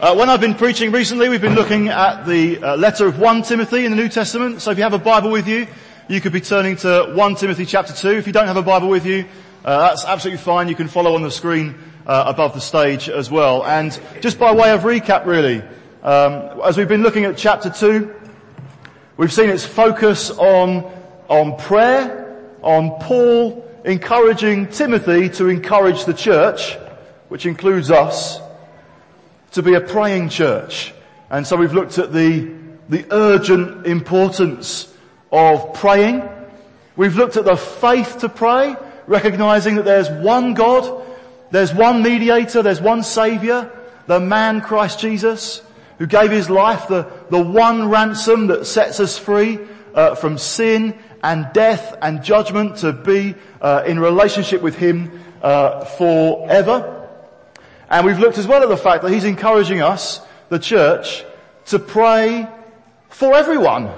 When I've been preaching recently, we've been looking at the letter of 1 Timothy in the New Testament. So if you have a Bible with you, you could be turning to 1 Timothy chapter 2. If you don't have a Bible with you, that's absolutely fine. You can follow on the screen above the stage as well. And just by way of recap, really, as we've been looking at chapter 2, we've seen its focus on prayer, on Paul encouraging Timothy to encourage the church, which includes us, to be a praying church. And so we've looked at the urgent importance of praying. We've looked at the faith to pray, recognizing that there's one God, there's one mediator, there's one Saviour, the man Christ Jesus, who gave his life, the one ransom that sets us free from sin and death and judgment to be in relationship with him forever. And we've looked as well at the fact that he's encouraging us, the church, to pray for everyone,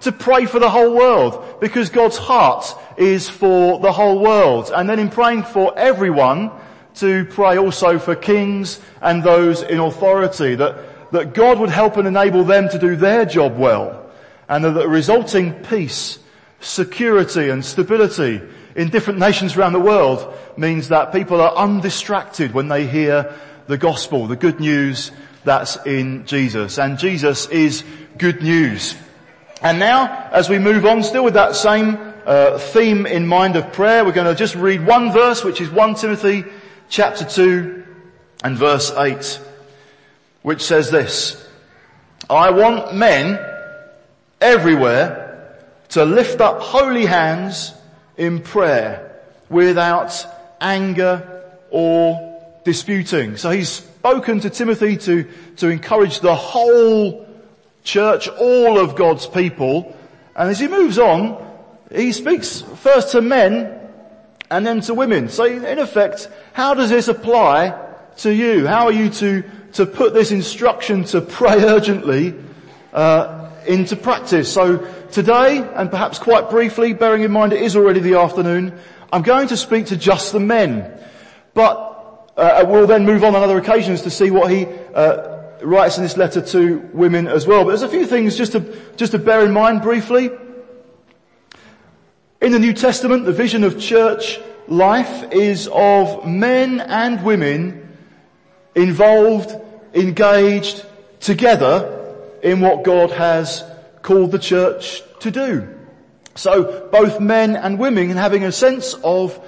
to pray for the whole world, because God's heart is for the whole world. And then in praying for everyone, to pray also for kings and those in authority, that God would help and enable them to do their job well, and that the resulting peace, security and stability in different nations around the world means that people are undistracted when they hear the gospel, the good news that's in Jesus. And Jesus is good news. And now, as we move on still with that same theme in mind of prayer, we're going to just read one verse, which is 1 Timothy chapter 2 and verse 8, which says this: I want men everywhere to lift up holy hands in prayer without anger or disputing. So he's spoken to Timothy to encourage the whole church, all of God's people. And as he moves on, he speaks first to men and then to women. So in effect, how does this apply to you? How are you to put this instruction to pray urgently into practice? So today, and perhaps quite briefly, bearing in mind it is already the afternoon, I'm going to speak to just the men, but we'll then move on other occasions to see what he writes in this letter to women as well. But there's a few things just to bear in mind briefly. In the New Testament, the vision of church life is of men and women involved, engaged, together in what God has called the church to do. So both men and women having a sense of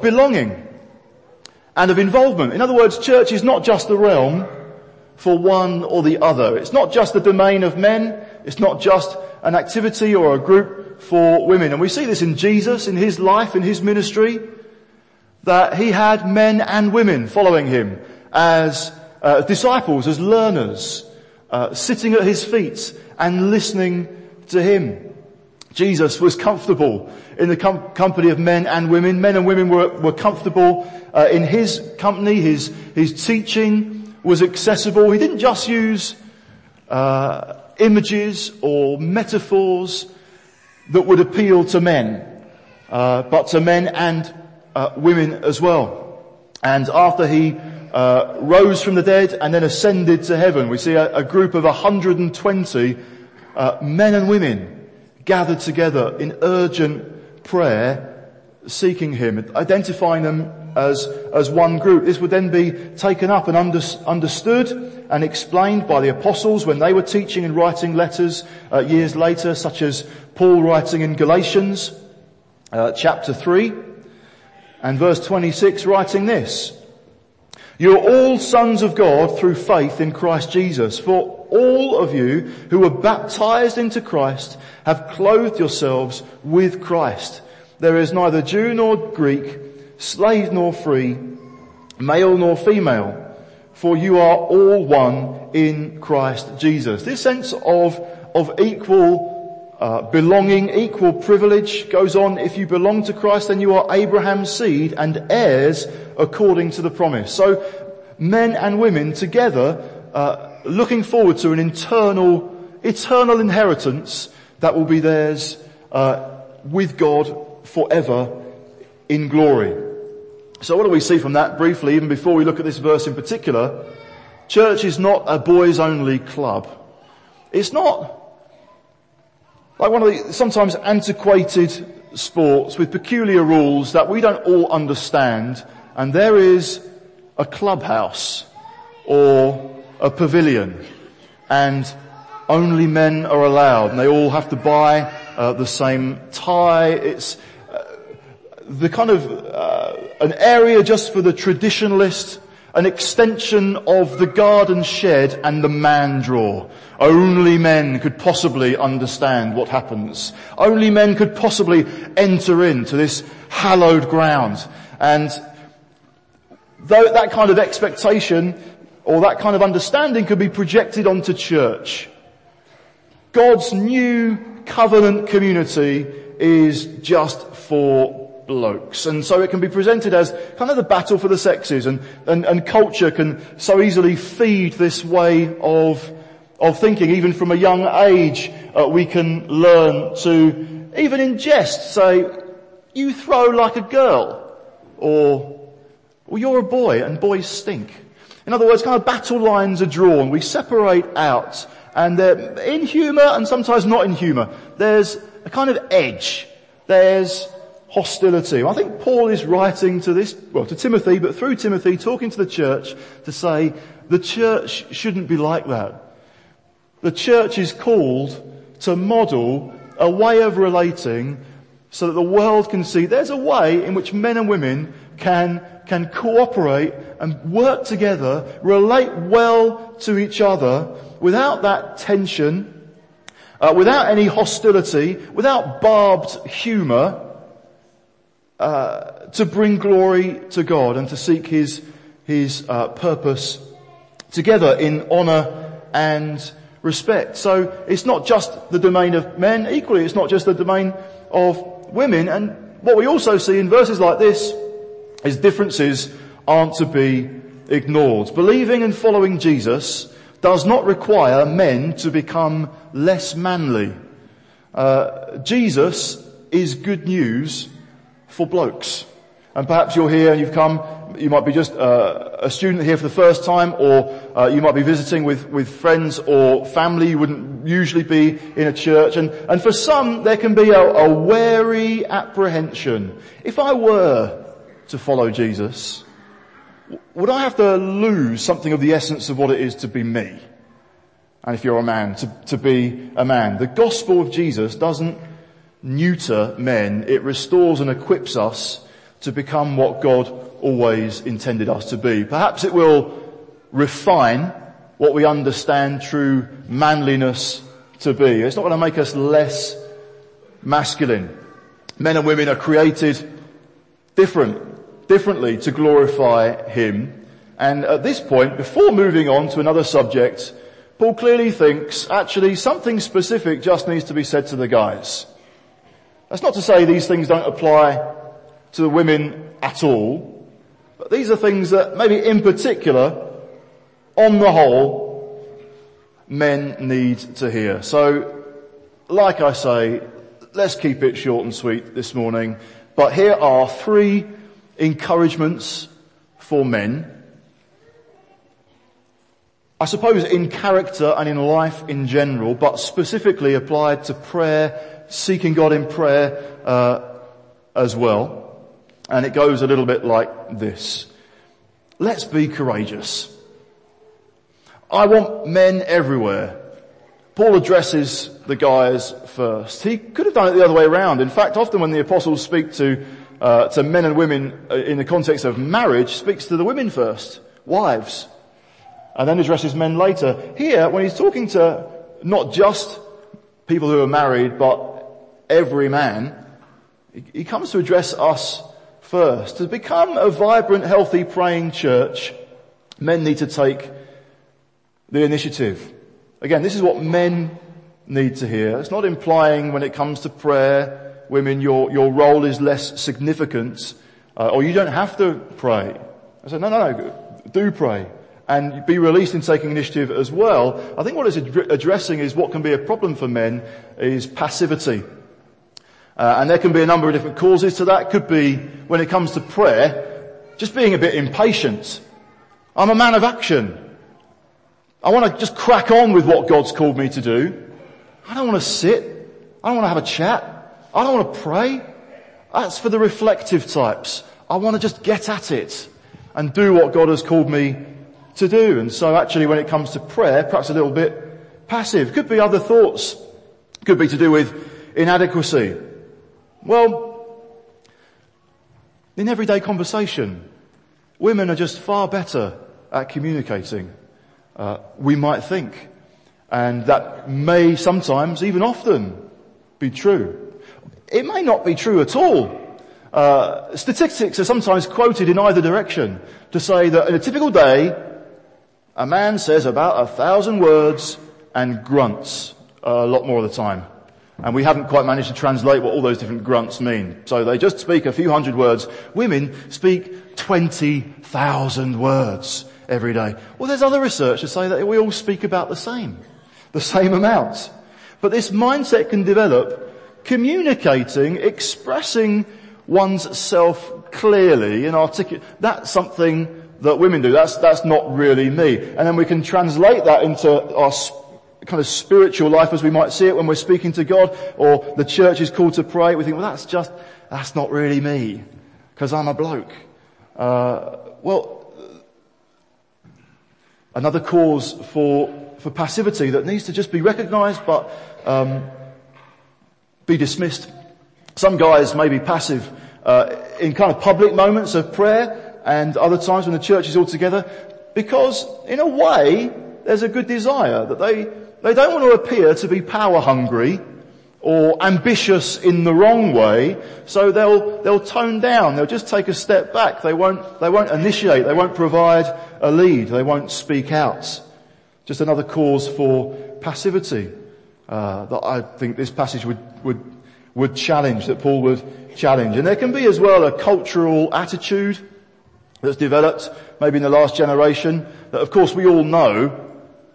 belonging and of involvement. In other words, church is not just the realm for one or the other. It's not just the domain of men. It's not just an activity or a group for women. And we see this in Jesus, in his life, in his ministry, that he had men and women following him as disciples, as learners, sitting at his feet and listening to him. Jesus was comfortable in the company of men and women. Men and women were comfortable in his company. His teaching was accessible. He didn't just use images or metaphors that would appeal to men, but to men and women as well. And after he rose from the dead and then ascended to heaven, we see a group of 120 men and women gathered together in urgent prayer, seeking him, identifying them as one group. This would then be taken up and understood and explained by the apostles when they were teaching and writing letters years later, such as Paul writing in Galatians chapter 3 and verse 26, writing this: "You're all sons of God through faith in Christ Jesus. For all of you who were baptized into Christ have clothed yourselves with Christ. There is neither Jew nor Greek, slave nor free, male nor female, for you are all one in Christ Jesus." This sense of equal belonging, equal privilege goes on. If you belong to Christ, then you are Abraham's seed and heirs according to the promise. So men and women together looking forward to an eternal inheritance that will be theirs with God forever in glory. So what do we see from that briefly, even before we look at this verse in particular? Church is not a boys-only club. It's not like one of the sometimes antiquated sports with peculiar rules that we don't all understand, and there is a clubhouse or a pavilion, and only men are allowed, and they all have to buy the same tie. It's the kind of an area just for the traditionalist, an extension of the garden shed and the man drawer. Only men could possibly understand what happens. Only men could possibly enter into this hallowed ground. And though that kind of expectation or that kind of understanding could be projected onto church, God's new covenant community is just for blokes. And so it can be presented as kind of the battle for the sexes, and culture can so easily feed this way of thinking. Even from a young age, we can learn to, even in jest, say, you throw like a girl, or well, you're a boy and boys stink. In other words, kind of battle lines are drawn. We separate out, and they're in humour and sometimes not in humour. There's a kind of edge. There's hostility. Well, I think Paul is writing to this, well, to Timothy, but through Timothy, talking to the church to say the church shouldn't be like that. The church is called to model a way of relating so that the world can see there's a way in which men and women can cooperate and work together, relate well to each other without that tension, without any hostility, without barbed humour, to bring glory to God and to seek his purpose together in honour and respect. So it's not just the domain of men. Equally, it's not just the domain of women. And what we also see in verses like this is differences aren't to be ignored. Believing and following Jesus does not require men to become less manly. Jesus is good news for blokes. And perhaps you're here and you've come, you might be just a student here for the first time, or you might be visiting with friends or family. You wouldn't usually be in a church. And for some, there can be a wary apprehension. If I were to follow Jesus, would I have to lose something of the essence of what it is to be me? And if you're a man, to be a man. The gospel of Jesus doesn't neuter men, it restores and equips us to become what God always intended us to be. Perhaps it will refine what we understand true manliness to be. It's not going to make us less masculine. Men and women are created differently to glorify Him. And at this point, before moving on to another subject, Paul clearly thinks actually something specific just needs to be said to the guys. That's not to say these things don't apply to the women at all, but these are things that maybe in particular, on the whole, men need to hear. So, like I say, let's keep it short and sweet this morning, but here are three encouragements for men. I suppose in character and in life in general, but specifically applied to prayer, seeking God in prayer as well. And it goes a little bit like this. Let's be courageous. I want men everywhere. Paul addresses the guys first. He could have done it the other way around. In fact, often when the apostles speak to men and women in the context of marriage, speaks to the women first, wives, and then addresses men later. Here, when he's talking to not just people who are married, but every man, he comes to address us first. To become a vibrant, healthy, praying church, men need to take the initiative. Again, this is what men need to hear. It's not implying when it comes to prayer, women, your role is less significant, or you don't have to pray. I said, no, do pray. And be released in taking initiative as well. I think what it's addressing is what can be a problem for men is passivity. And there can be a number of different causes to that. Could be, when it comes to prayer, just being a bit impatient. I'm a man of action. I want to just crack on with what God's called me to do. I don't want to sit. I don't want to have a chat. I don't want to pray. That's for the reflective types. I want to just get at it and do what God has called me to do. And so actually when it comes to prayer, perhaps a little bit passive. Could be other thoughts. Could be to do with inadequacy. Well, in everyday conversation, women are just far better at communicating, we might think. And that may sometimes, even often, be true. It may not be true at all. Statistics are sometimes quoted in either direction to say that in a typical day, a man says about 1,000 words and grunts a lot more of the time. And we haven't quite managed to translate what all those different grunts mean. So they just speak a few hundred words. Women speak 20,000 words every day. Well, there's other research to say that we all speak about the same amount. But this mindset can develop communicating, expressing one's self clearly and articulate. That's something that women do. That's not really me. And then we can translate that into our kind of spiritual life as we might see it when we're speaking to God or the church is called to pray. We think, well, that's not really me because I'm a bloke. Another cause for passivity that needs to just be recognised but be dismissed. Some guys may be passive in kind of public moments of prayer and other times when the church is all together because, in a way, there's a good desire that they don't want to appear to be power hungry or ambitious in the wrong way, so they'll tone down, they'll just take a step back, they won't initiate, they won't provide a lead, they won't speak out. Just another cause for passivity, that I think this passage would challenge, that Paul would challenge. And there can be as well a cultural attitude that's developed, maybe in the last generation, that of course we all know,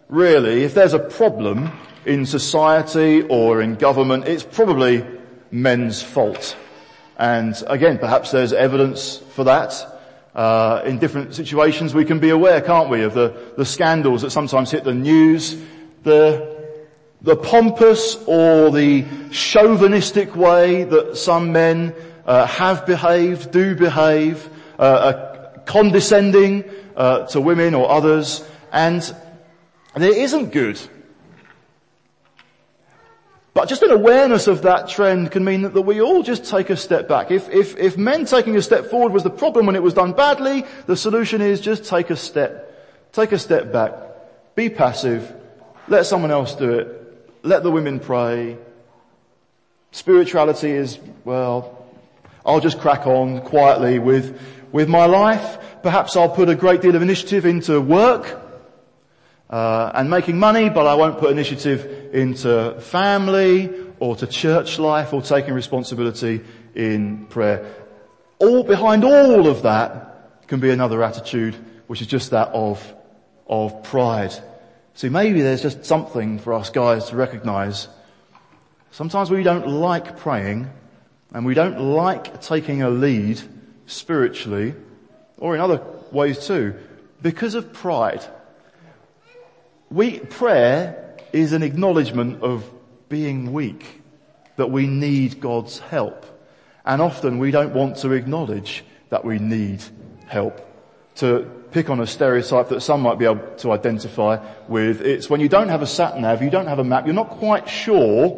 really, if there's a problem in society or in government, it's probably men's fault. And again, perhaps there's evidence for that. In different situations we can be aware, can't we, of the scandals that sometimes hit the news. The pompous or the chauvinistic way that some men behave, are condescending to women or others, and it isn't good. But just an awareness of that trend can mean that we all just take a step back. If men taking a step forward was the problem when it was done badly, the solution is just take a step back, be passive, let someone else do it, let the women pray. Spirituality is, well, I'll just crack on quietly with my life. Perhaps I'll put a great deal of initiative into work and making money, but I won't put initiative into family or to church life or taking responsibility in prayer. All behind all of that can be another attitude, which is just that of pride. See, maybe there's just something for us guys to recognise. Sometimes we don't like praying and we don't like taking a lead spiritually or in other ways too because of pride. Prayer is an acknowledgement of being weak, that we need God's help. And often we don't want to acknowledge that we need help. To pick on a stereotype that some might be able to identify with, it's when you don't have a sat-nav, you don't have a map, you're not quite sure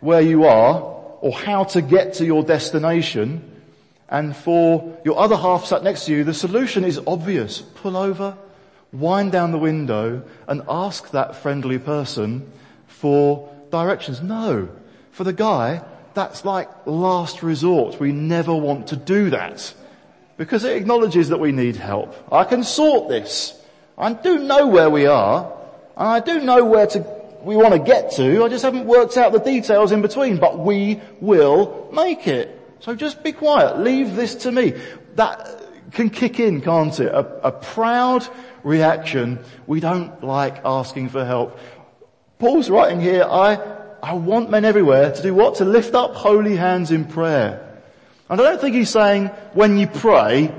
where you are or how to get to your destination, and for your other half sat next to you, the solution is obvious. Pull over, wind down the window and ask that friendly person for directions. No, for the guy, that's like last resort. We never want to do that because it acknowledges that we need help. I can sort this. I do know where we are and I do know where we want to get to. I just haven't worked out the details in between, but we will make it. So just be quiet. Leave this to me. That can kick in, can't it? A proud reaction. We don't like asking for help. Paul's writing here, I want men everywhere to do what? To lift up holy hands in prayer. And I don't think he's saying when you pray,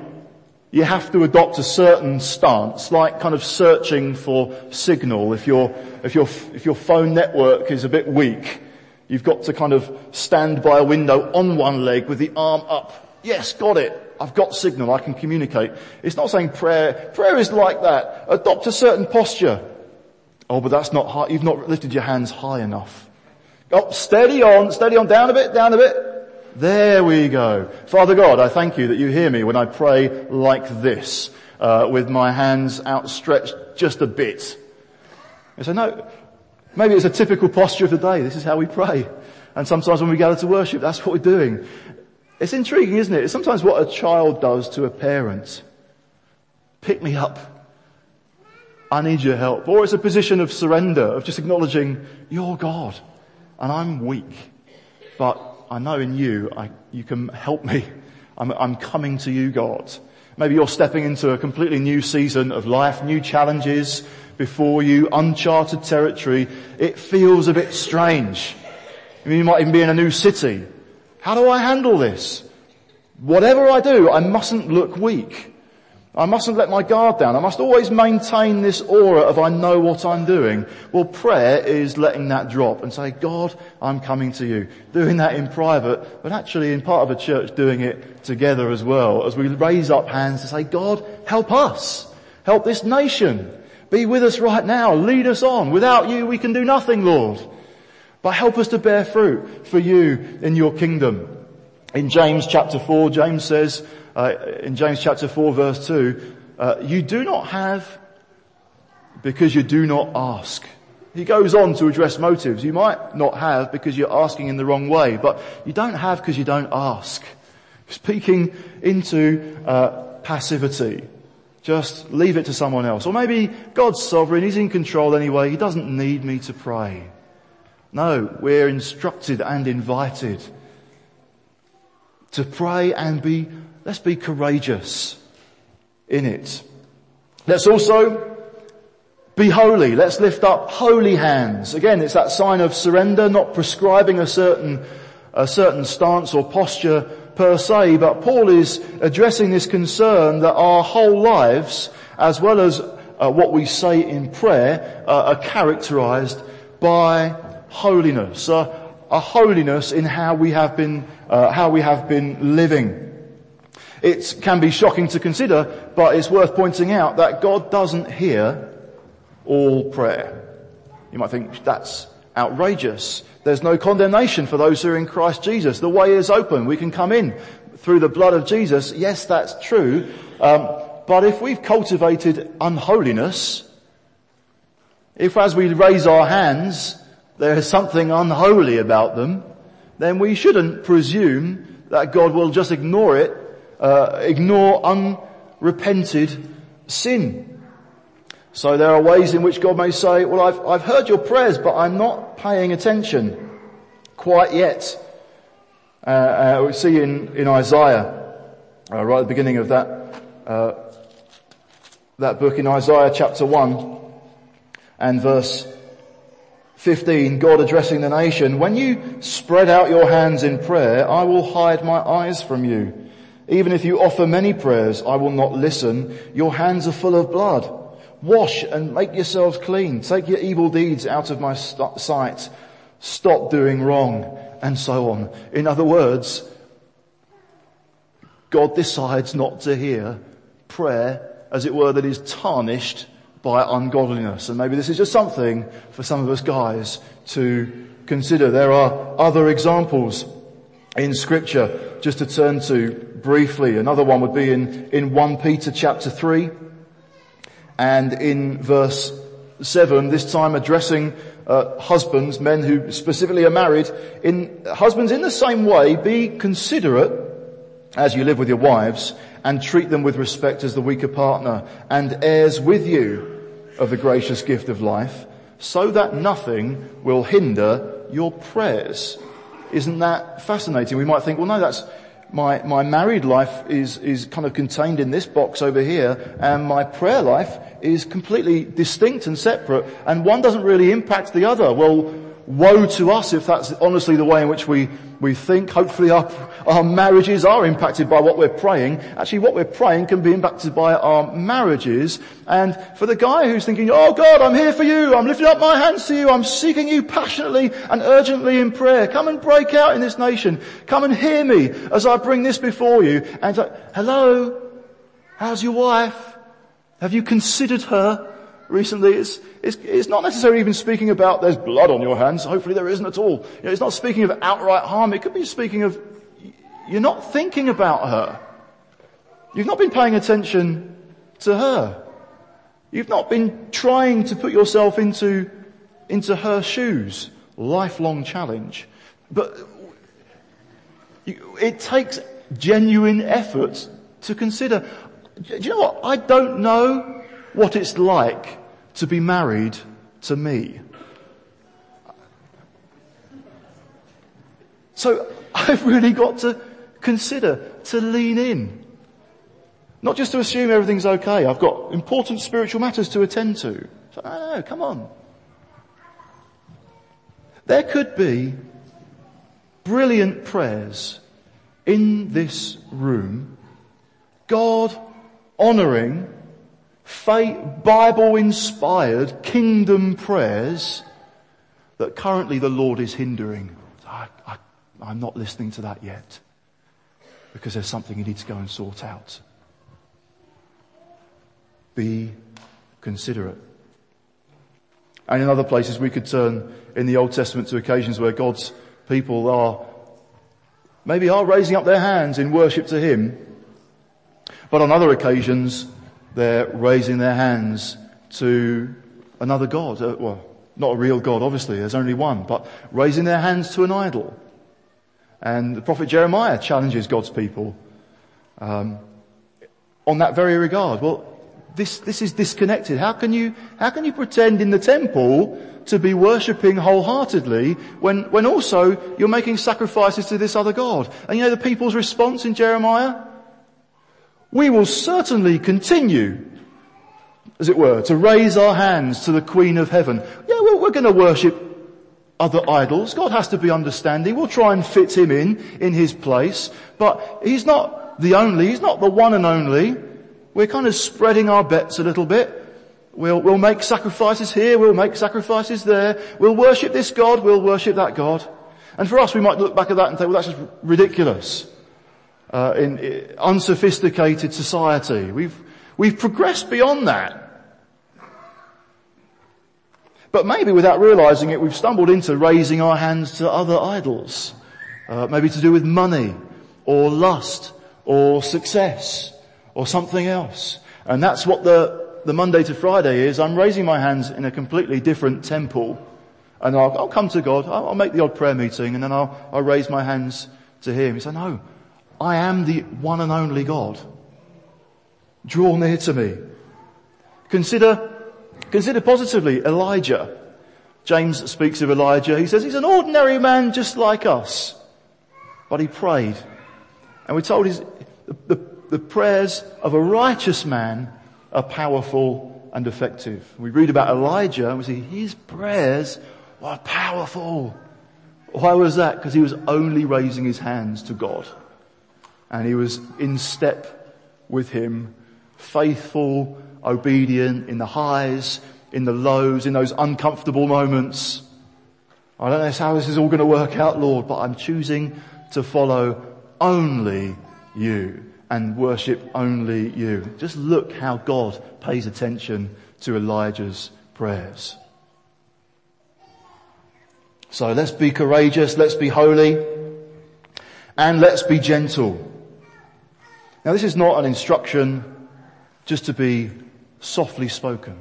you have to adopt a certain stance, like kind of searching for signal. If your phone network is a bit weak, you've got to kind of stand by a window on one leg with the arm up. Yes, got it. I've got signal, I can communicate. It's not saying prayer. Prayer is like that. Adopt a certain posture. Oh, but that's not high. You've not lifted your hands high enough. Oh, steady on, down a bit. There we go. Father God, I thank you that you hear me when I pray like this, with my hands outstretched just a bit. And so no, maybe it's a typical posture of the day. This is how we pray. And sometimes when we gather to worship, that's what we're doing. It's intriguing, isn't it? It's sometimes what a child does to a parent. Pick me up. I need your help. Or it's a position of surrender, of just acknowledging, you're God, and I'm weak. But I know in you, you can help me. I'm coming to you, God. Maybe you're stepping into a completely new season of life, new challenges before you, uncharted territory. It feels a bit strange. I mean, you might even be in a new city. How do I handle this? Whatever I do, I mustn't look weak. I mustn't let my guard down. I must always maintain this aura of I know what I'm doing. Well, prayer is letting that drop and say, God, I'm coming to you. Doing that in private, but actually in part of a church doing it together as well, as we raise up hands to say, God, help us. Help this nation. Be with us right now. Lead us on. Without you, we can do nothing, Lord. But help us to bear fruit for you in your kingdom. In James chapter 4, James says, in James chapter 4 verse 2, you do not have because you do not ask. He goes on to address motives. You might not have because you're asking in the wrong way, but you don't have because you don't ask. Speaking into passivity. Just leave it to someone else. Or maybe God's sovereign, he's in control anyway, he doesn't need me to pray. No, we're instructed and invited to pray and let's be courageous in it. Let's also be holy. Let's lift up holy hands. Again, it's that sign of surrender, not prescribing a certain stance or posture per se, but Paul is addressing this concern that our whole lives, as well as what we say in prayer, are characterized by holiness, a holiness in how we have been living. It can be shocking to consider, but it's worth pointing out that God doesn't hear all prayer. You might think that's outrageous. There's no condemnation for those who are in Christ Jesus. The way is open. We can come in through the blood of Jesus. Yes, that's true. But if we've cultivated unholiness, if as we raise our hands, there is something unholy about them, then we shouldn't presume that God will just ignore it, ignore unrepented sin. So there are ways in which God may say, well, I've heard your prayers, but I'm not paying attention quite yet. We see in Isaiah, right at the beginning of that book in Isaiah chapter 1 and verse 15, God addressing the nation, when you spread out your hands in prayer, I will hide my eyes from you. Even if you offer many prayers, I will not listen. Your hands are full of blood. Wash and make yourselves clean. Take your evil deeds out of my sight. Stop doing wrong, and so on. In other words, God decides not to hear prayer, as it were, that is tarnished by ungodliness. And maybe this is just something for some of us guys to consider. There are other examples in Scripture just to turn to briefly. Another one would be in 1 Peter chapter 3 and in verse 7, this time addressing husbands, men who specifically are married. Husbands, in the same way, be considerate as you live with your wives, and treat them with respect as the weaker partner and heirs with you of the gracious gift of life, so that nothing will hinder your prayers. Isn't that fascinating? We might think, well, no, that's my married life is kind of contained in this box over here, and my prayer life is completely distinct and separate, and one doesn't really impact the other. Well, woe to us if that's honestly the way in which we we think. Hopefully our marriages are impacted by what we're praying. Actually, what we're praying can be impacted by our marriages. And for the guy who's thinking, oh God, I'm here for you, I'm lifting up my hands to you, I'm seeking you passionately and urgently in prayer. Come and break out in this nation. Come and hear me as I bring this before you. And it's like, hello, how's your wife? Have you considered her? Recently, it's not necessarily even speaking about there's blood on your hands. Hopefully there isn't at all. You know, it's not speaking of outright harm. It could be speaking of you're not thinking about her. You've not been paying attention to her. You've not been trying to put yourself into her shoes. Lifelong challenge. But it takes genuine effort to consider. Do you know what? I don't know what it's like to be married to me. So I've really got to consider, to lean in. Not just to assume everything's okay. I've got important spiritual matters to attend to. So, no, come on. There could be brilliant prayers in this room, God honouring, faith, Bible-inspired kingdom prayers that currently the Lord is hindering. I'm not listening to that yet because there's something you need to go and sort out. Be considerate. And in other places we could turn in the Old Testament to occasions where God's people are raising up their hands in worship to Him, but on other occasions they're raising their hands to another god. Well, not a real god, obviously. There's only one. But raising their hands to an idol. And the prophet Jeremiah challenges God's people on that very regard. Well, this is disconnected. How can you pretend in the temple to be worshipping wholeheartedly when also you're making sacrifices to this other god? And you know the people's response in Jeremiah? We will certainly continue, as it were, to raise our hands to the Queen of Heaven. Yeah, well, we're going to worship other idols. God has to be understanding. We'll try and fit him in his place. But he's not the one and only. We're kind of spreading our bets a little bit. We'll make sacrifices here. We'll make sacrifices there. We'll worship this God. We'll worship that God. And for us, we might look back at that and think, well, that's just ridiculous. In unsophisticated society. We've progressed beyond that. But maybe without realizing it, we've stumbled into raising our hands to other idols. Maybe to do with money, or lust, or success, or something else. And that's what the Monday to Friday is. I'm raising my hands in a completely different temple. And I'll come to God, I'll make the odd prayer meeting, and then I'll raise my hands to Him. He said, no. I am the one and only God. Draw near to me. Consider positively Elijah. James speaks of Elijah. He says he's an ordinary man just like us. But he prayed. And we're told the prayers of a righteous man are powerful and effective. We read about Elijah and we see his prayers were powerful. Why was that? Because he was only raising his hands to God. And he was in step with him, faithful, obedient, in the highs, in the lows, in those uncomfortable moments. I don't know how this is all going to work out, Lord, but I'm choosing to follow only you and worship only you. Just look how God pays attention to Elijah's prayers. So let's be courageous, let's be holy, and let's be gentle. Now, this is not an instruction just to be softly spoken.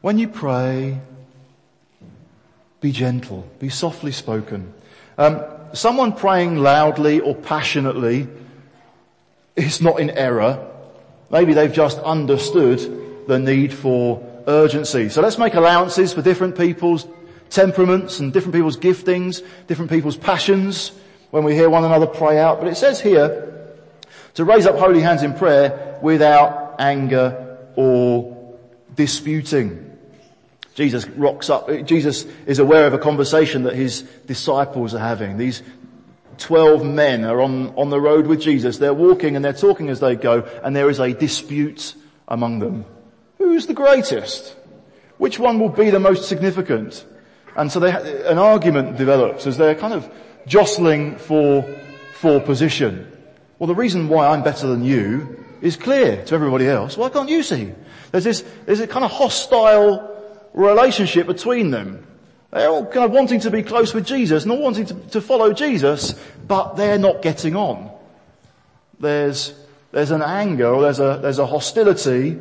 When you pray, be gentle, be softly spoken. Someone praying loudly or passionately is not in error. Maybe they've just understood the need for urgency. So let's make allowances for different people's temperaments and different people's giftings, different people's passions when we hear one another pray out. But it says here, to raise up holy hands in prayer without anger or disputing. Jesus rocks up. Jesus is aware of a conversation that his disciples are having. These 12 men are on the road with Jesus. They're walking and they're talking as they go, and there is a dispute among them. Who's the greatest? Which one will be the most significant? And so an argument develops as they're kind of jostling for position. Well, the reason why I'm better than you is clear to everybody else. Why can't you see? There's a kind of hostile relationship between them. They're all kind of wanting to be close with Jesus, not wanting to follow Jesus, but they're not getting on. There's an anger, or there's a hostility.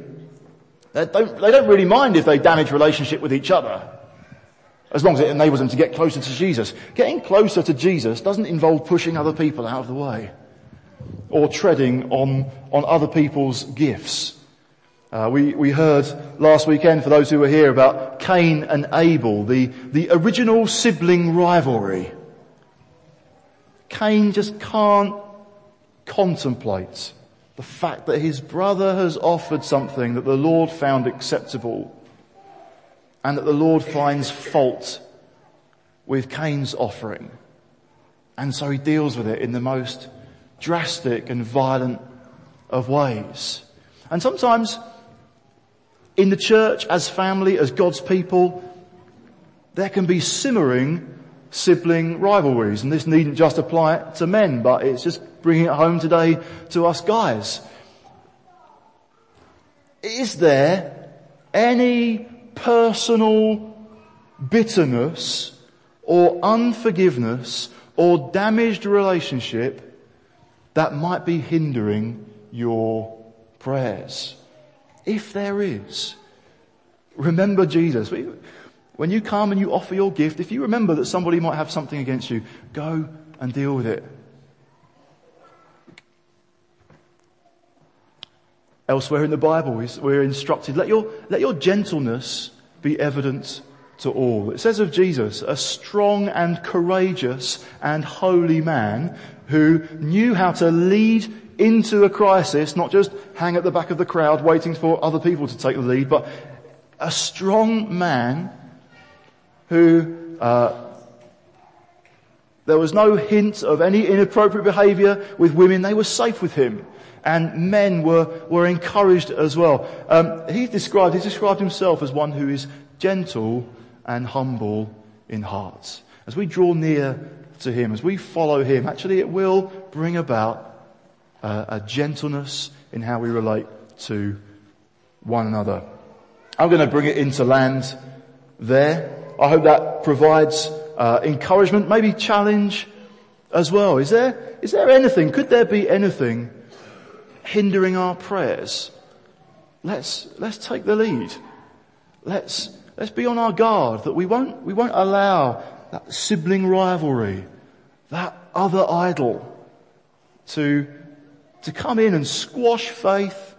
They don't really mind if they damage relationship with each other, as long as it enables them to get closer to Jesus. Getting closer to Jesus doesn't involve pushing other people out of the way or treading on other people's gifts. We heard last weekend, for those who were here, about Cain and Abel, the original sibling rivalry. Cain just can't contemplate the fact that his brother has offered something that the Lord found acceptable, and that the Lord finds fault with Cain's offering. And so he deals with it in the most drastic and violent of ways. And sometimes in the church, as family, as God's people, there can be simmering sibling rivalries. And this needn't just apply to men, but it's just bringing it home today to us guys. Is there any personal bitterness or unforgiveness or damaged relationship that might be hindering your prayers? If there is, remember Jesus. When you come and you offer your gift, if you remember that somebody might have something against you, go and deal with it. Elsewhere in the Bible, we're instructed, let your gentleness be evident to all. It says of Jesus, a strong and courageous and holy man who knew how to lead into a crisis, not just hang at the back of the crowd waiting for other people to take the lead, but a strong man who, there was no hint of any inappropriate behaviour with women. They were safe with him, and men were encouraged as well. He's described himself as one who is gentle and humble in heart. As we draw near to him, as we follow him, actually it will bring about a gentleness in how we relate to one another. I'm going to bring it into land there. I hope that provides encouragement, maybe challenge as well. Is there anything, could there be anything hindering our prayers? Let's take the lead. Let's be on our guard that we won't allow that sibling rivalry, that other idol to come in and squash faith,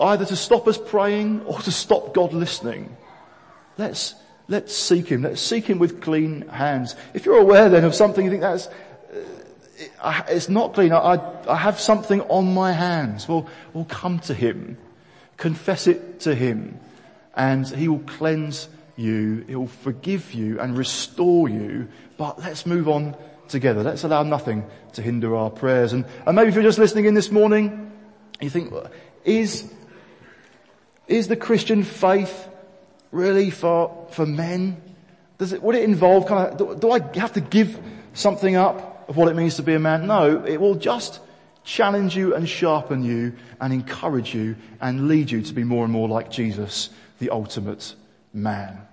either to stop us praying or to stop God listening. Let's seek him. Let's seek him with clean hands. If you're aware then of something you think it's not clean, I have something on my hands, we'll come to him, confess it to him, and he will cleanse you, he will forgive you and restore you. But let's move on together. Let's allow nothing to hinder our prayers. And maybe if you're just listening in this morning, you think, is the Christian faith really for men? Would it involve kind of, do I have to give something up of what it means to be a man? No, it will just challenge you and sharpen you and encourage you and lead you to be more and more like Jesus, the ultimate man.